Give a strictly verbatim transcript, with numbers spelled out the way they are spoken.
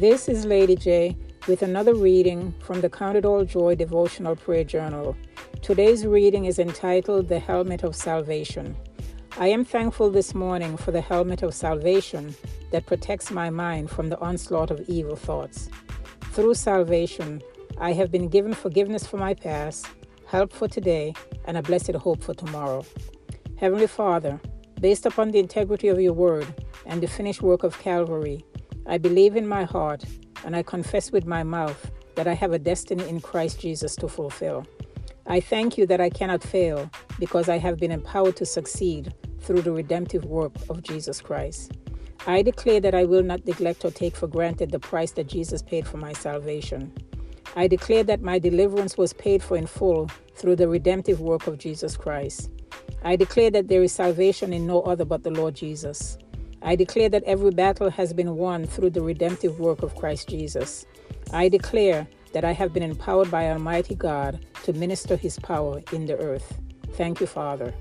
This is Lady J with another reading from the Counted All Joy Devotional Prayer Journal. Today's reading is entitled The Helmet of Salvation. I am thankful this morning for the helmet of salvation that protects my mind from the onslaught of evil thoughts. Through salvation, I have been given forgiveness for my past, help for today, and a blessed hope for tomorrow. Heavenly Father, based upon the integrity of your word and the finished work of Calvary, I believe in my heart and I confess with my mouth that I have a destiny in Christ Jesus to fulfill. I thank you that I cannot fail because I have been empowered to succeed through the redemptive work of Jesus Christ. I declare that I will not neglect or take for granted the price that Jesus paid for my salvation. I declare that my deliverance was paid for in full through the redemptive work of Jesus Christ. I declare that there is salvation in no other but the Lord Jesus. I declare that every battle has been won through the redemptive work of Christ Jesus. I declare that I have been empowered by Almighty God to minister His power in the earth. Thank you, Father.